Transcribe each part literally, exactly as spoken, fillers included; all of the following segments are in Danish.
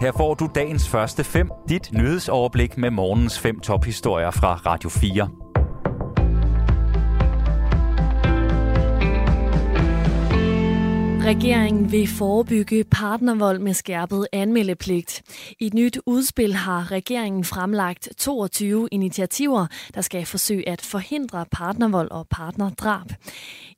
Her får du dagens første fem, dit nyhedsoverblik med morgens fem tophistorier fra Radio fire. Regeringen vil forebygge partnervold med skærpet anmeldepligt. I et nyt udspil har regeringen fremlagt toogtyve initiativer, der skal forsøge at forhindre partnervold og partnerdrab.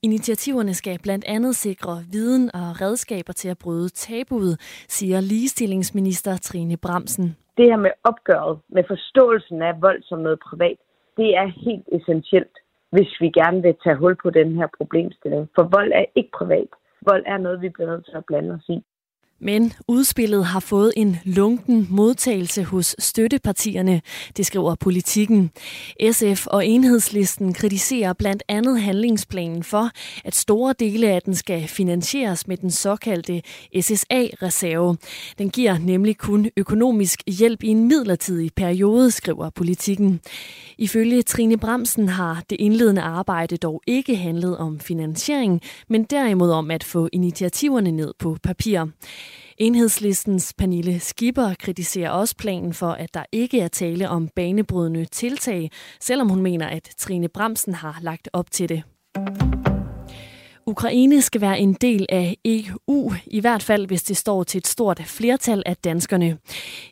Initiativerne skal blandt andet sikre viden og redskaber til at bryde tabuet, siger ligestillingsminister Trine Bremsen. Det her med opgøret, med forståelsen af vold som noget privat, det er helt essentielt, hvis vi gerne vil tage hul på den her problemstilling. For vold er ikke privat. Vold er noget, vi bliver nødt til at blande os i. Men udspillet har fået en lunken modtagelse hos støttepartierne, det skriver Politikken. S F og Enhedslisten kritiserer blandt andet handlingsplanen for, at store dele af den skal finansieres med den såkaldte S S A-reserve. Den giver nemlig kun økonomisk hjælp i en midlertidig periode, skriver Politikken. Ifølge Trine Bremsen har det indledende arbejde dog ikke handlet om finansiering, men derimod om at få initiativerne ned på papir. Enhedslistens Pernille Schieber kritiserer også planen for, at der ikke er tale om banebrydende tiltag, selvom hun mener, at Trine Bremsen har lagt op til det. Ukraine skal være en del af E U, i hvert fald hvis det står til et stort flertal af danskerne.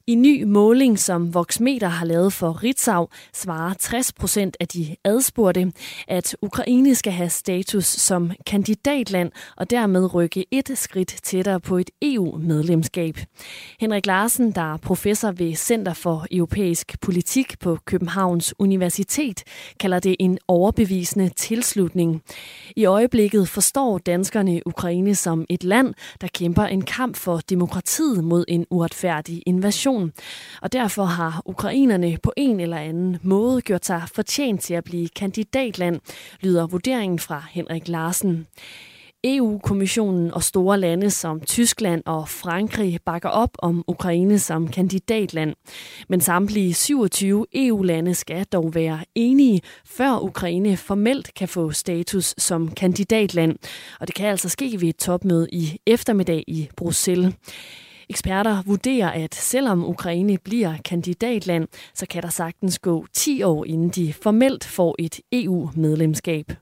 I ny måling, som Voxmeter har lavet for Ritzau, svarer tres procent af de adspurgte, at Ukraine skal have status som kandidatland og dermed rykke et skridt tættere på et E U-medlemskab. Henrik Larsen, der er professor ved Center for Europæisk Politik på Københavns Universitet, kalder det en overbevisende tilslutning. I øjeblikket forstår danskerne Ukraine som et land, der kæmper en kamp for demokratiet mod en uretfærdig invasion. Og derfor har ukrainerne på en eller anden måde gjort sig fortjent til at blive kandidatland, lyder vurderingen fra Henrik Larsen. E U-kommissionen og store lande som Tyskland og Frankrig bakker op om Ukraine som kandidatland. Men samtlige syvogtyve E U-lande skal dog være enige, før Ukraine formelt kan få status som kandidatland. Og det kan altså ske ved et topmøde i eftermiddag i Bruxelles. Eksperter vurderer, at selvom Ukraine bliver kandidatland, så kan der sagtens gå ti år, inden de formelt får et E U-medlemskab.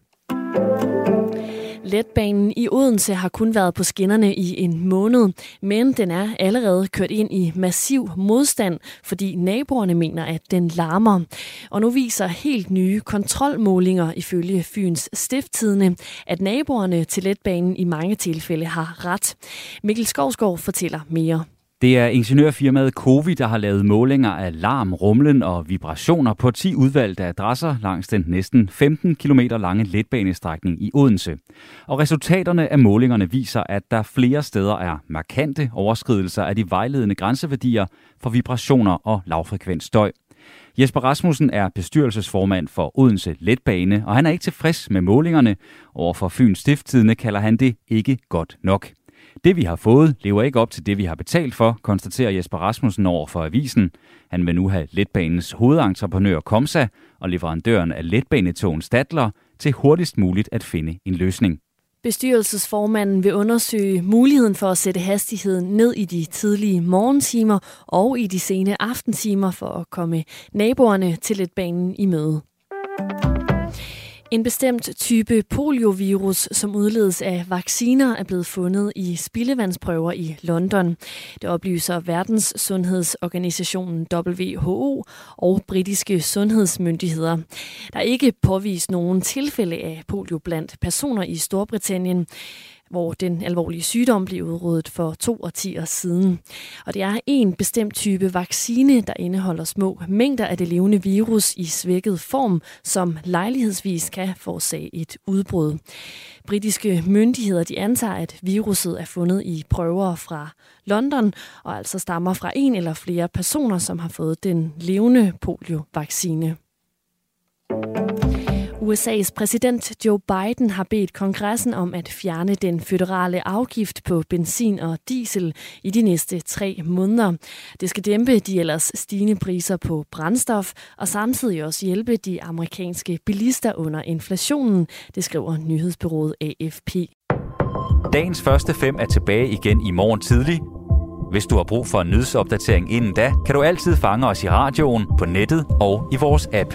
Letbanen i Odense har kun været på skinnerne i en måned, men den er allerede kørt ind i massiv modstand, fordi naboerne mener, at den larmer. Og nu viser helt nye kontrolmålinger ifølge Fyns Stiftstidende, at naboerne til letbanen i mange tilfælde har ret. Mikkel Skovsgaard fortæller mere. Det er ingeniørfirmaet Cowi, der har lavet målinger af larm, rumlen og vibrationer på ti udvalgte adresser langs den næsten femten kilometer lange letbanestrækning i Odense. Og resultaterne af målingerne viser, at der flere steder er markante overskridelser af de vejledende grænseværdier for vibrationer og lavfrekvent støj. Jesper Rasmussen er bestyrelsesformand for Odense Letbane, og han er ikke tilfreds med målingerne. Overfor Fyns Stiftstidende kalder han det ikke godt nok. Det, vi har fået, lever ikke op til det, vi har betalt for, konstaterer Jesper Rasmussen over for avisen. Han vil nu have letbanens hovedentreprenør Comsa og leverandøren af letbanetogen Stadler til hurtigst muligt at finde en løsning. Bestyrelsesformanden vil undersøge muligheden for at sætte hastigheden ned i de tidlige morgentimer og i de sene aftentimer for at komme naboerne til letbanen i møde. En bestemt type poliovirus, som udledes af vacciner, er blevet fundet i spildevandsprøver i London. Det oplyser Verdenssundhedsorganisationen W H O og britiske sundhedsmyndigheder. Der er ikke påvist nogen tilfælde af polio blandt personer i Storbritannien, hvor den alvorlige sygdom blev udryddet for to årtier siden. Og det er en bestemt type vaccine, der indeholder små mængder af det levende virus i svækket form, som lejlighedsvis kan forårsage et udbrud. Britiske myndigheder de antager, at viruset er fundet i prøver fra London, og altså stammer fra en eller flere personer, som har fået den levende poliovaccine. U S A's præsident Joe Biden har bedt kongressen om at fjerne den føderale afgift på benzin og diesel i de næste tre måneder. Det skal dæmpe de ellers stigende priser på brændstof og samtidig også hjælpe de amerikanske bilister under inflationen, det skriver nyhedsbureauet A F P. Dagens første fem er tilbage igen i morgen tidlig. Hvis du har brug for en nyhedsopdatering inden da, kan du altid fange os i radioen, på nettet og i vores app.